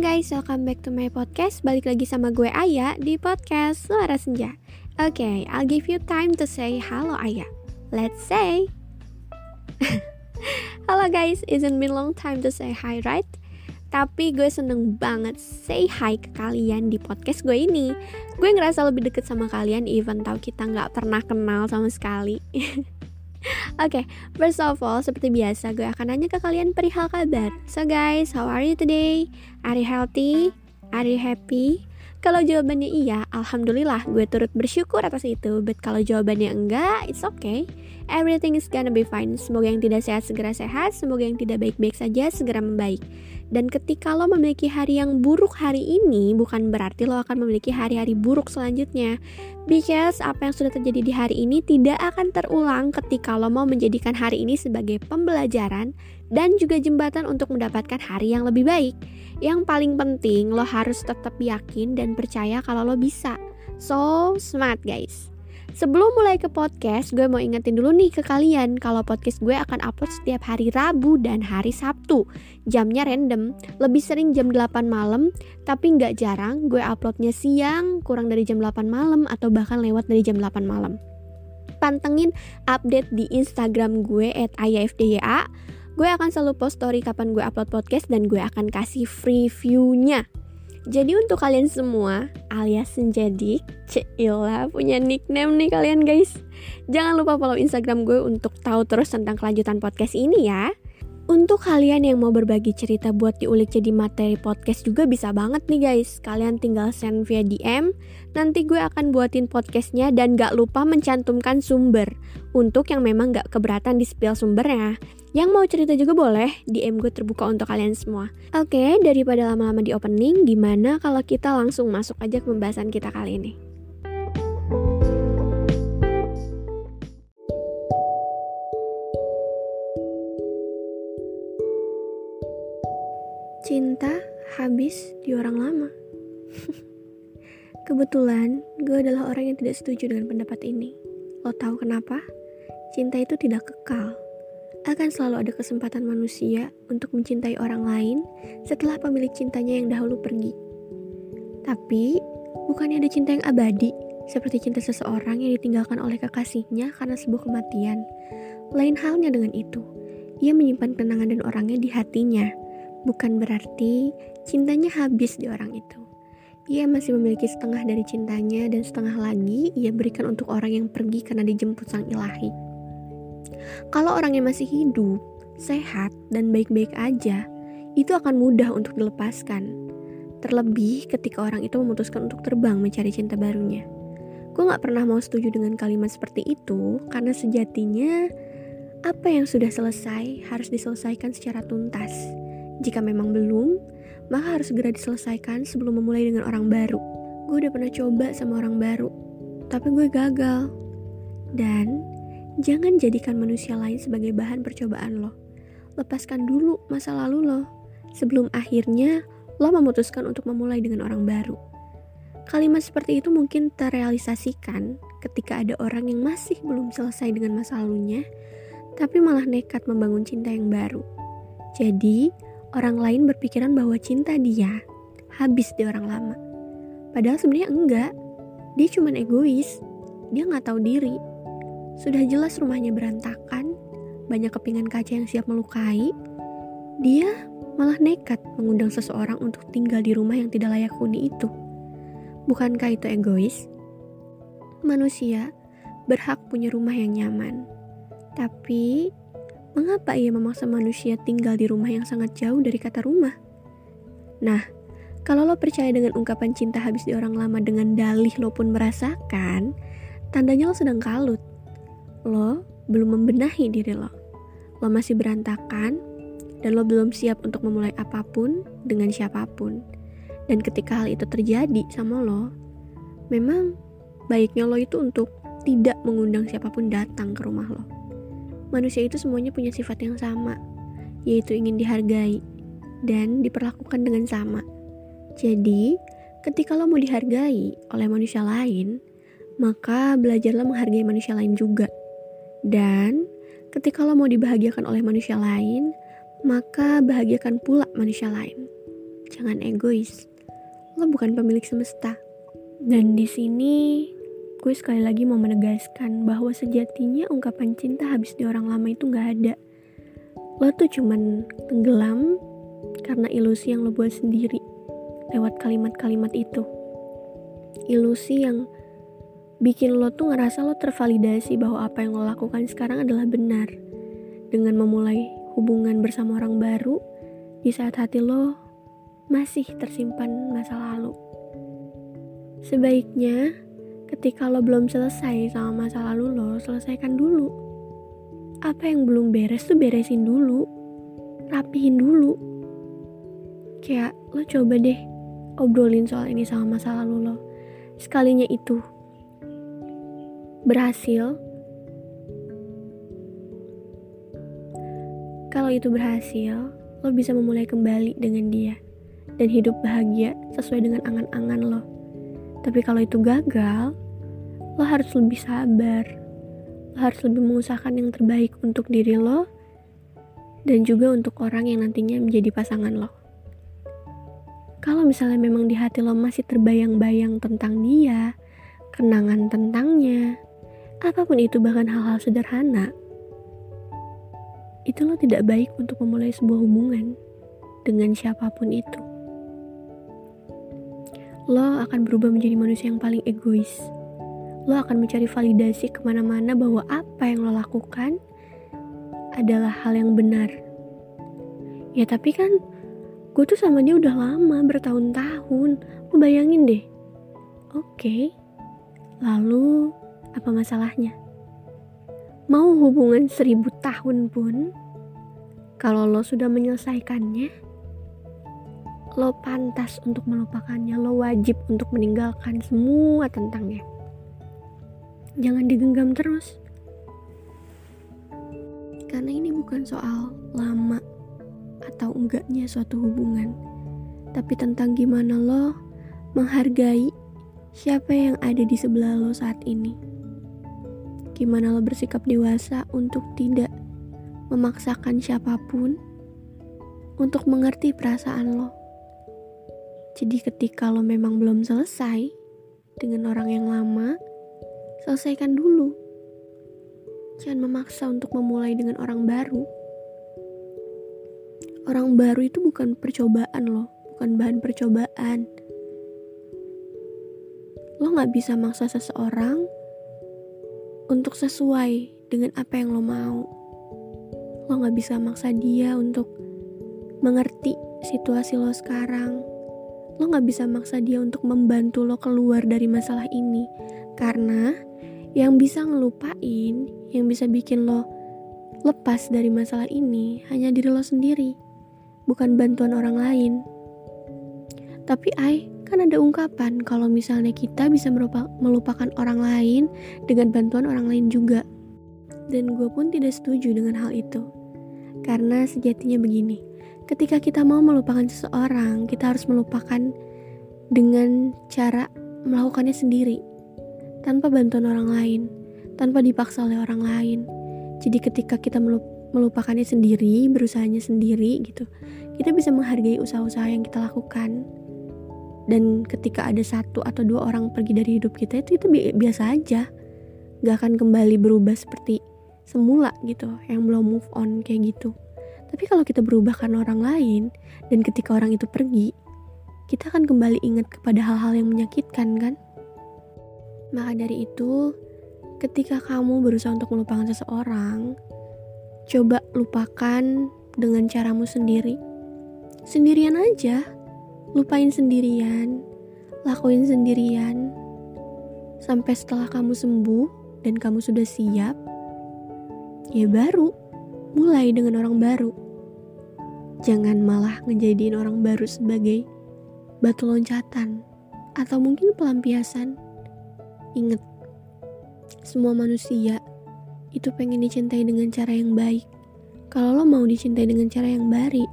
Halo guys, welcome back to my podcast. Balik lagi sama gue Aya di podcast Suara Senja. Okay, I'll give you time to say hello Aya. Let's say hello guys, isn't been long time to say hi right? Tapi gue seneng banget say hi ke kalian di podcast gue ini. Gue ngerasa lebih deket sama kalian even tau kita gak pernah kenal sama sekali. Okay, first of all, seperti biasa gue akan nanya ke kalian perihal kabar. So guys, how are you today? Are you healthy? Are you happy? Kalau jawabannya iya, alhamdulillah, gue turut bersyukur atas itu. But kalau jawabannya enggak, it's okay. Everything is gonna be fine. Semoga yang tidak sehat segera sehat, semoga yang tidak baik-baik saja segera membaik. Dan ketika lo memiliki hari yang buruk hari ini, bukan berarti lo akan memiliki hari-hari buruk selanjutnya. Because apa yang sudah terjadi di hari ini tidak akan terulang ketika lo mau menjadikan hari ini sebagai pembelajaran dan juga jembatan untuk mendapatkan hari yang lebih baik. Yang paling penting, lo harus tetap yakin dan percaya kalau lo bisa. So smart guys. Sebelum mulai ke podcast, gue mau ingetin dulu nih ke kalian kalau podcast gue akan upload setiap hari Rabu dan hari Sabtu. Jamnya random, lebih sering jam 8 malam, tapi gak jarang gue uploadnya siang, kurang dari jam 8 malam, atau bahkan lewat dari jam 8 malam. Pantengin update di Instagram gue @ayafdya. Gue akan selalu post story kapan gue upload podcast dan gue akan kasih free view-nya. Jadi untuk kalian semua alias Senjadik, Cila punya nickname nih kalian guys. Jangan lupa follow Instagram gue untuk tahu terus tentang kelanjutan podcast ini ya. Untuk kalian yang mau berbagi cerita buat diulik jadi materi podcast juga bisa banget nih guys. Kalian tinggal send via DM, nanti gue akan buatin podcastnya dan gak lupa mencantumkan sumber. Untuk yang memang gak keberatan di spill sumbernya. Yang mau cerita juga boleh, DM gue terbuka untuk kalian semua. Okay, daripada lama-lama di opening, gimana kalau kita langsung masuk aja ke pembahasan kita kali ini. Cinta habis di orang lama. Kebetulan gue adalah orang yang tidak setuju dengan pendapat ini. Lo tahu kenapa? Cinta itu tidak kekal. Akan selalu ada kesempatan manusia untuk mencintai orang lain setelah pemilik cintanya yang dahulu pergi. Tapi bukannya ada cinta yang abadi, seperti cinta seseorang yang ditinggalkan oleh kekasihnya karena sebuah kematian. Lain halnya dengan itu, ia menyimpan kenangan dan orangnya di hatinya. Bukan berarti cintanya habis di orang itu. Ia masih memiliki setengah dari cintanya dan setengah lagi ia berikan untuk orang yang pergi karena dijemput sang ilahi. Kalau orangnya masih hidup, sehat, dan baik-baik aja, itu akan mudah untuk dilepaskan. Terlebih ketika orang itu memutuskan untuk terbang mencari cinta barunya. Gue gak pernah mau setuju dengan kalimat seperti itu karena sejatinya apa yang sudah selesai harus diselesaikan secara tuntas. Jika memang belum, maka harus segera diselesaikan sebelum memulai dengan orang baru. Gue udah pernah coba sama orang baru, tapi gue gagal. Dan jangan jadikan manusia lain sebagai bahan percobaan lo. Lepaskan dulu masa lalu lo, sebelum akhirnya lo memutuskan untuk memulai dengan orang baru. Kalimat seperti itu mungkin terrealisasikan ketika ada orang yang masih belum selesai dengan masa lalunya, tapi malah nekat membangun cinta yang baru. Jadi orang lain berpikiran bahwa cinta dia habis di orang lama. Padahal sebenarnya enggak. Dia cuma egois. Dia gak tahu diri. Sudah jelas rumahnya berantakan. Banyak kepingan kaca yang siap melukai. Dia malah nekat mengundang seseorang untuk tinggal di rumah yang tidak layak huni itu. Bukankah itu egois? Manusia berhak punya rumah yang nyaman. Tapi mengapa ia memaksa manusia tinggal di rumah yang sangat jauh dari kata rumah? Nah, kalau lo percaya dengan ungkapan cinta habis di orang lama dengan dalih lo pun merasakan, tandanya lo sedang kalut. Lo belum membenahi diri lo. Lo masih berantakan, dan lo belum siap untuk memulai apapun dengan siapapun. Dan ketika hal itu terjadi sama lo, memang baiknya lo itu untuk tidak mengundang siapapun datang ke rumah lo. Manusia itu semuanya punya sifat yang sama, yaitu ingin dihargai dan diperlakukan dengan sama. Jadi, ketika lo mau dihargai oleh manusia lain, maka belajarlah menghargai manusia lain juga. Dan, ketika lo mau dibahagiakan oleh manusia lain, maka bahagiakan pula manusia lain. Jangan egois. Lo bukan pemilik semesta. Dan di sini gue sekali lagi mau menegaskan bahwa sejatinya ungkapan cinta habis di orang lama itu gak ada. Lo tuh cuman tenggelam karena ilusi yang lo buat sendiri lewat kalimat-kalimat itu. Ilusi yang bikin lo tuh ngerasa lo tervalidasi bahwa apa yang lo lakukan sekarang adalah benar. Dengan memulai hubungan bersama orang baru di saat hati lo masih tersimpan masa lalu. Sebaiknya ketika lo belum selesai sama masa lalu lo, selesaikan dulu. Apa yang belum beres tuh beresin dulu, rapihin dulu. Kayak lo coba deh obrolin soal ini sama masa lalu lo. Sekalinya itu berhasil, kalau itu berhasil, lo bisa memulai kembali dengan dia dan hidup bahagia sesuai dengan angan-angan lo. Tapi kalau itu gagal, lo harus lebih sabar. Lo harus lebih mengusahakan yang terbaik untuk diri lo dan juga untuk orang yang nantinya menjadi pasangan lo. Kalau misalnya memang di hati lo masih terbayang-bayang tentang dia, kenangan tentangnya, apapun itu, bahkan hal-hal sederhana, itu lo tidak baik untuk memulai sebuah hubungan dengan siapapun itu. Lo akan berubah menjadi manusia yang paling egois. Lo akan mencari validasi kemana-mana bahwa apa yang lo lakukan adalah hal yang benar. Ya tapi kan gue tuh sama dia udah lama, bertahun-tahun. Lo bayangin deh. Oke, lalu apa masalahnya? Mau hubungan 1000 tahun pun, kalau lo sudah menyelesaikannya, lo pantas untuk melupakannya, lo wajib untuk meninggalkan semua tentangnya. Jangan digenggam terus. Karena ini bukan soal lama atau enggaknya suatu hubungan, tapi tentang gimana lo menghargai siapa yang ada di sebelah lo saat ini. Gimana lo bersikap dewasa untuk tidak memaksakan siapapun untuk mengerti perasaan lo. Jadi ketika lo memang belum selesai dengan orang yang lama, selesaikan dulu. Jangan memaksa untuk memulai dengan orang baru. Orang baru itu bukan percobaan lo, bukan bahan percobaan. Lo gak bisa maksa seseorang untuk sesuai dengan apa yang lo mau. Lo gak bisa maksa dia untuk mengerti situasi lo sekarang. Lo gak bisa maksa dia untuk membantu lo keluar dari masalah ini. Karena yang bisa ngelupain, yang bisa bikin lo lepas dari masalah ini hanya diri lo sendiri, bukan bantuan orang lain. Tapi kan ada ungkapan kalau misalnya kita bisa melupakan orang lain dengan bantuan orang lain juga. Dan gue pun tidak setuju dengan hal itu. Karena sejatinya begini, ketika kita mau melupakan seseorang, kita harus melupakan dengan cara melakukannya sendiri, tanpa bantuan orang lain, tanpa dipaksa oleh orang lain. Jadi ketika kita melupakannya sendiri, berusahanya sendiri gitu, kita bisa menghargai usaha-usaha yang kita lakukan. Dan ketika ada 1 atau 2 orang pergi dari hidup kita, itu biasa aja. Gak akan kembali berubah seperti semula gitu, yang belum move on kayak gitu. Tapi kalau kita berubah karena orang lain, dan ketika orang itu pergi, kita akan kembali ingat kepada hal-hal yang menyakitkan kan? Maka dari itu, ketika kamu berusaha untuk melupakan seseorang, coba lupakan dengan caramu sendiri. Sendirian aja, lupain sendirian, lakuin sendirian. Sampai setelah kamu sembuh dan kamu sudah siap, ya baru mulai dengan orang baru. Jangan malah ngejadiin orang baru sebagai batu loncatan atau mungkin pelampiasan. Ingat, semua manusia itu pengen dicintai dengan cara yang baik. Kalau lo mau dicintai dengan cara yang baik,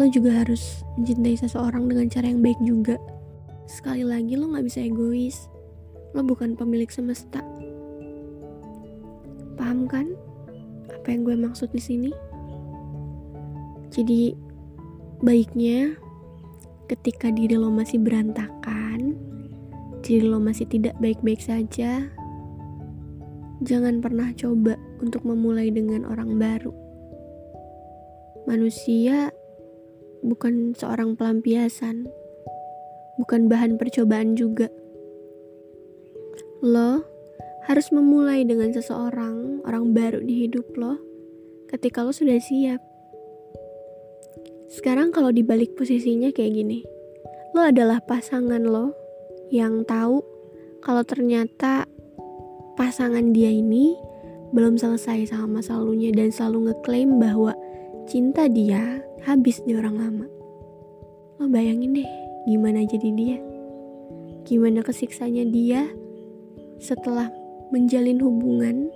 lo juga harus mencintai seseorang dengan cara yang baik juga. Sekali lagi, lo gak bisa egois. Lo bukan pemilik semesta. Paham kan? Apa yang gue maksud di sini? Jadi Baiknya, ketika diri lo masih berantakan, diri lo masih tidak baik-baik saja, jangan pernah coba untuk memulai dengan orang baru. Manusia bukan seorang pelampiasan, bukan bahan percobaan juga. Lo harus memulai dengan seseorang, orang baru di hidup lo, ketika lo sudah siap. Sekarang kalau dibalik posisinya kayak gini, lo adalah pasangan lo yang tahu kalau ternyata pasangan dia ini belum selesai sama masa lalunya dan selalu ngeklaim bahwa cinta dia habis di orang lama. Lo bayangin deh gimana jadi dia, gimana kesiksanya dia setelah menjalin hubungan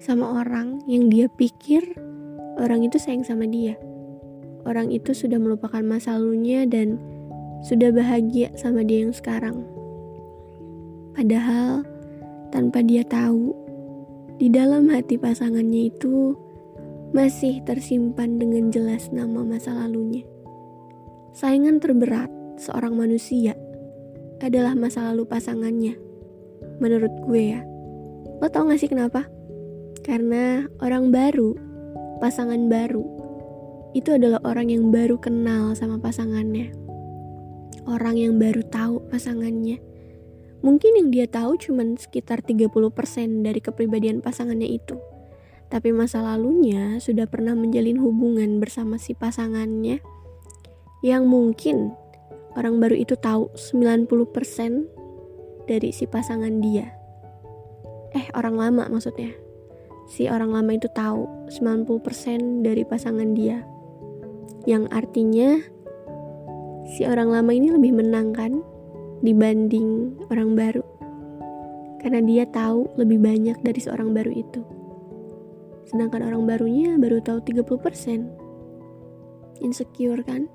sama orang yang dia pikir orang itu sayang sama dia. Orang itu sudah melupakan masa lalunya dan sudah bahagia sama dia yang sekarang. Padahal tanpa dia tahu, di dalam hati pasangannya itu masih tersimpan dengan jelas nama masa lalunya. Saingan terberat seorang manusia adalah masa lalu pasangannya. Menurut gue ya. Lo tau gak sih kenapa? Karena orang baru, pasangan baru, itu adalah orang yang baru kenal sama pasangannya. Orang yang baru tahu pasangannya. Mungkin yang dia tahu cuma sekitar 30% dari kepribadian pasangannya itu. Tapi masa lalunya sudah pernah menjalin hubungan bersama si pasangannya yang mungkin orang baru itu tahu 90% dari si pasangan dia. Orang lama maksudnya. Si orang lama itu tahu 90% dari pasangan dia. Yang artinya si orang lama ini lebih menang kan dibanding orang baru. Karena dia tahu lebih banyak dari seorang baru itu. Sedangkan orang barunya baru tahu 30%. Insecure kan?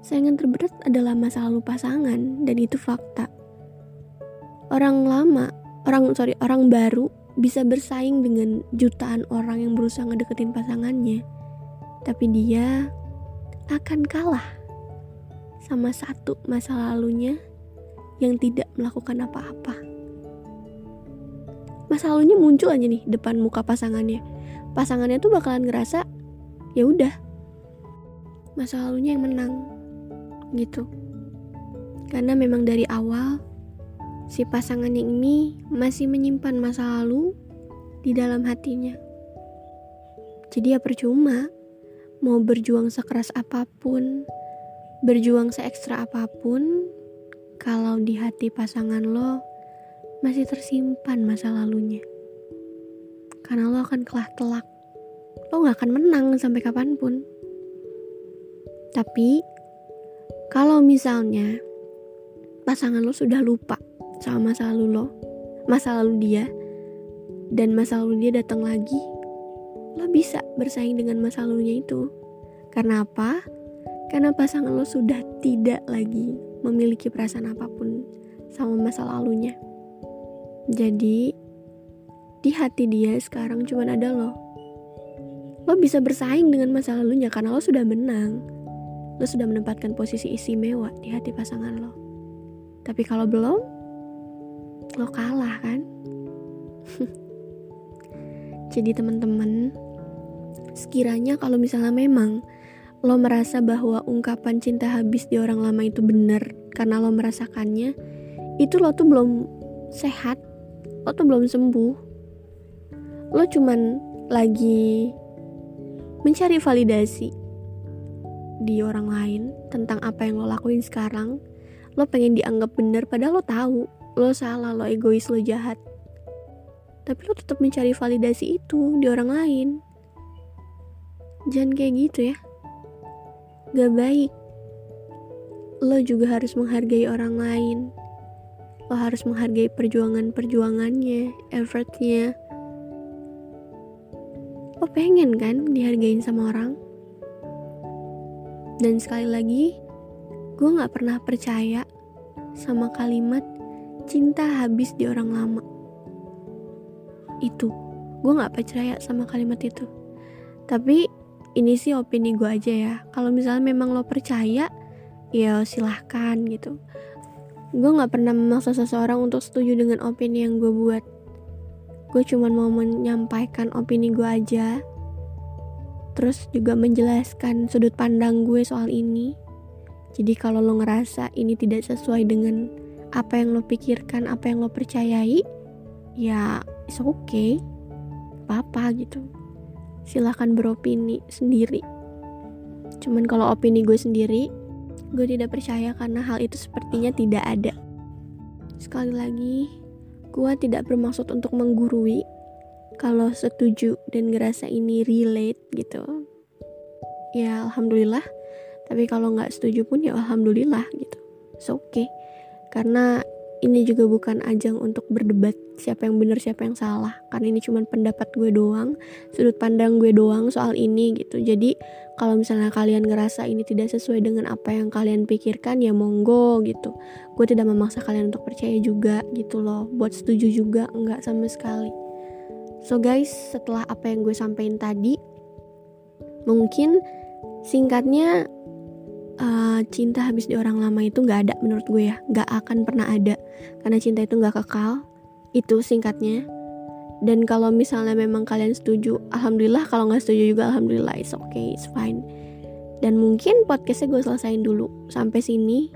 Saingan terberat adalah masa lalu pasangan, dan itu fakta. Orang baru bisa bersaing dengan jutaan orang yang berusaha ngedeketin pasangannya. Tapi dia akan kalah sama satu masa lalunya yang tidak melakukan apa-apa. Masa lalunya muncul aja nih depan muka pasangannya. Pasangannya tuh bakalan ngerasa ya udah masa lalunya yang menang gitu, karena memang dari awal si pasangannya ini masih menyimpan masa lalu di dalam hatinya. Jadi ya percuma mau berjuang sekeras apapun, berjuang seekstra apapun, kalau di hati pasangan lo masih tersimpan masa lalunya. Karena lo akan kalah telak, lo gak akan menang sampai kapanpun. Tapi kalau misalnya pasangan lo sudah lupa sama masa lalu lo, masa lalu dia, dan masa lalu dia datang lagi, lo bisa bersaing dengan masa lalunya itu. Karena apa? Karena pasangan lo sudah tidak lagi memiliki perasaan apapun sama masa lalunya. Jadi di hati dia sekarang cuma ada lo. Lo bisa bersaing dengan masa lalunya karena lo sudah menang. Lo sudah menempatkan posisi istimewa di hati pasangan lo. Tapi kalau belum, lo kalah kan? Jadi teman-teman, sekiranya kalau misalnya memang lo merasa bahwa ungkapan cinta habis di orang lama itu benar karena lo merasakannya, itu lo tuh belum sehat, lo tuh belum sembuh. Lo cuman lagi mencari validasi di orang lain tentang apa yang lo lakuin sekarang. Lo pengen dianggap benar padahal lo tahu lo salah, lo egois, lo jahat. Tapi lo tetap mencari validasi itu di orang lain. Jangan kayak gitu ya. Gak baik. Lo juga harus menghargai orang lain. Lo harus menghargai perjuangannya, effortnya. Lo pengen kan dihargain sama orang? Dan sekali lagi, gue gak pernah percaya sama kalimat cinta habis di orang lama. Itu, gue gak percaya sama kalimat itu. Tapi ini sih opini gue aja ya. Kalau misalnya memang lo percaya, ya silahkan gitu. Gue gak pernah memaksa seseorang untuk setuju dengan opini yang gue buat. Gue cuma mau menyampaikan opini gue aja, terus juga menjelaskan sudut pandang gue soal ini. Jadi kalau lo ngerasa ini tidak sesuai dengan apa yang lo pikirkan, apa yang lo percayai, ya it's okay, apa-apa gitu. Silahkan beropini sendiri. Cuman kalau opini gue sendiri, gue tidak percaya karena hal itu sepertinya tidak ada. Sekali lagi, gue tidak bermaksud untuk menggurui. Kalau setuju dan ngerasa ini relate gitu, ya alhamdulillah. Tapi kalau gak setuju pun ya alhamdulillah gitu. It's okay. Karena ini juga bukan ajang untuk berdebat siapa yang benar siapa yang salah. Karena ini cuma pendapat gue doang, sudut pandang gue doang soal ini gitu. Jadi kalau misalnya kalian ngerasa ini tidak sesuai dengan apa yang kalian pikirkan, ya monggo gitu. Gue tidak memaksa kalian untuk percaya juga gitu loh. Buat setuju juga enggak sama sekali. So guys, setelah apa yang gue sampein tadi, mungkin singkatnya, cinta habis di orang lama itu gak ada menurut gue ya. Gak akan pernah ada. Karena cinta itu gak kekal. Itu singkatnya. Dan kalau misalnya memang kalian setuju, alhamdulillah. Kalau gak setuju juga alhamdulillah. It's okay, it's fine. Dan mungkin podcastnya gue selesain dulu sampai sini.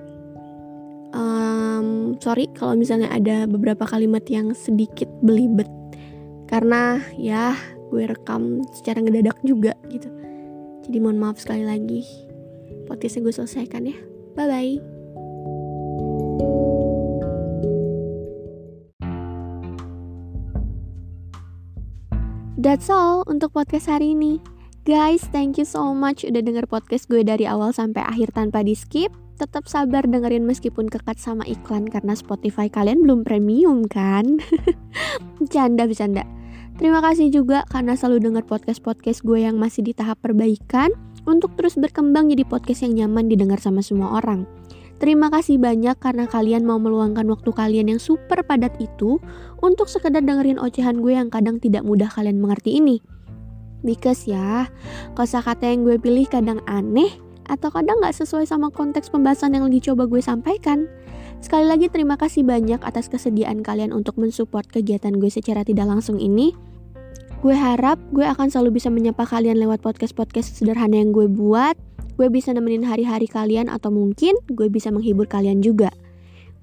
Sorry kalau misalnya ada beberapa kalimat yang sedikit belibet, karena ya gue rekam secara ngedadak juga gitu. Jadi mohon maaf sekali lagi. Podcastnya gue selesaikan ya. Bye-bye. That's all untuk podcast hari ini. Guys, thank you so much udah denger podcast gue dari awal sampai akhir tanpa di-skip. Tetap sabar dengerin meskipun kekat sama iklan karena Spotify kalian belum premium kan? Bercanda. Terima kasih juga karena selalu denger podcast-podcast gue yang masih di tahap perbaikan untuk terus berkembang jadi podcast yang nyaman didengar sama semua orang. Terima kasih banyak karena kalian mau meluangkan waktu kalian yang super padat itu untuk sekedar dengerin ocehan gue yang kadang tidak mudah kalian mengerti ini. Because ya, kosakata yang gue pilih kadang aneh atau kadang gak sesuai sama konteks pembahasan yang lagi coba gue sampaikan. Sekali lagi terima kasih banyak atas kesediaan kalian untuk mensupport kegiatan gue secara tidak langsung ini. Gue harap gue akan selalu bisa menyapa kalian lewat podcast-podcast sederhana yang gue buat. Gue bisa nemenin hari-hari kalian atau mungkin gue bisa menghibur kalian juga.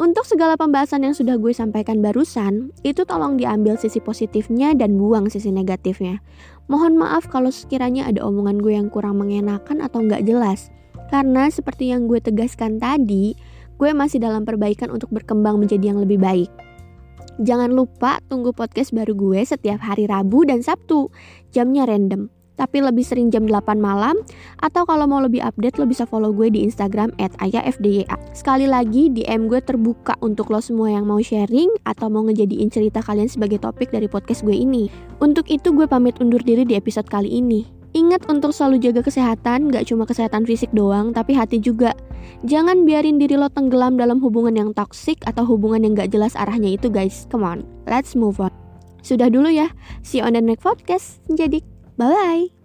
Untuk segala pembahasan yang sudah gue sampaikan barusan, itu tolong diambil sisi positifnya dan buang sisi negatifnya. Mohon maaf kalau sekiranya ada omongan gue yang kurang mengenakan atau gak jelas. Karena seperti yang gue tegaskan tadi, gue masih dalam perbaikan untuk berkembang menjadi yang lebih baik. Jangan lupa tunggu podcast baru gue setiap hari Rabu dan Sabtu. Jamnya random, tapi lebih sering jam 8 malam. Atau kalau mau lebih update, lo bisa follow gue di Instagram @ayafdya. Sekali lagi, DM gue terbuka untuk lo semua yang mau sharing atau mau ngejadiin cerita kalian sebagai topik dari podcast gue ini. Untuk itu gue pamit undur diri di episode kali ini. Ingat untuk selalu jaga kesehatan, gak cuma kesehatan fisik doang, tapi hati juga. Jangan biarin diri lo tenggelam dalam hubungan yang toksik atau hubungan yang gak jelas arahnya itu guys. Come on, let's move on. Sudah dulu ya, see you on the next podcast. Jadi, bye-bye.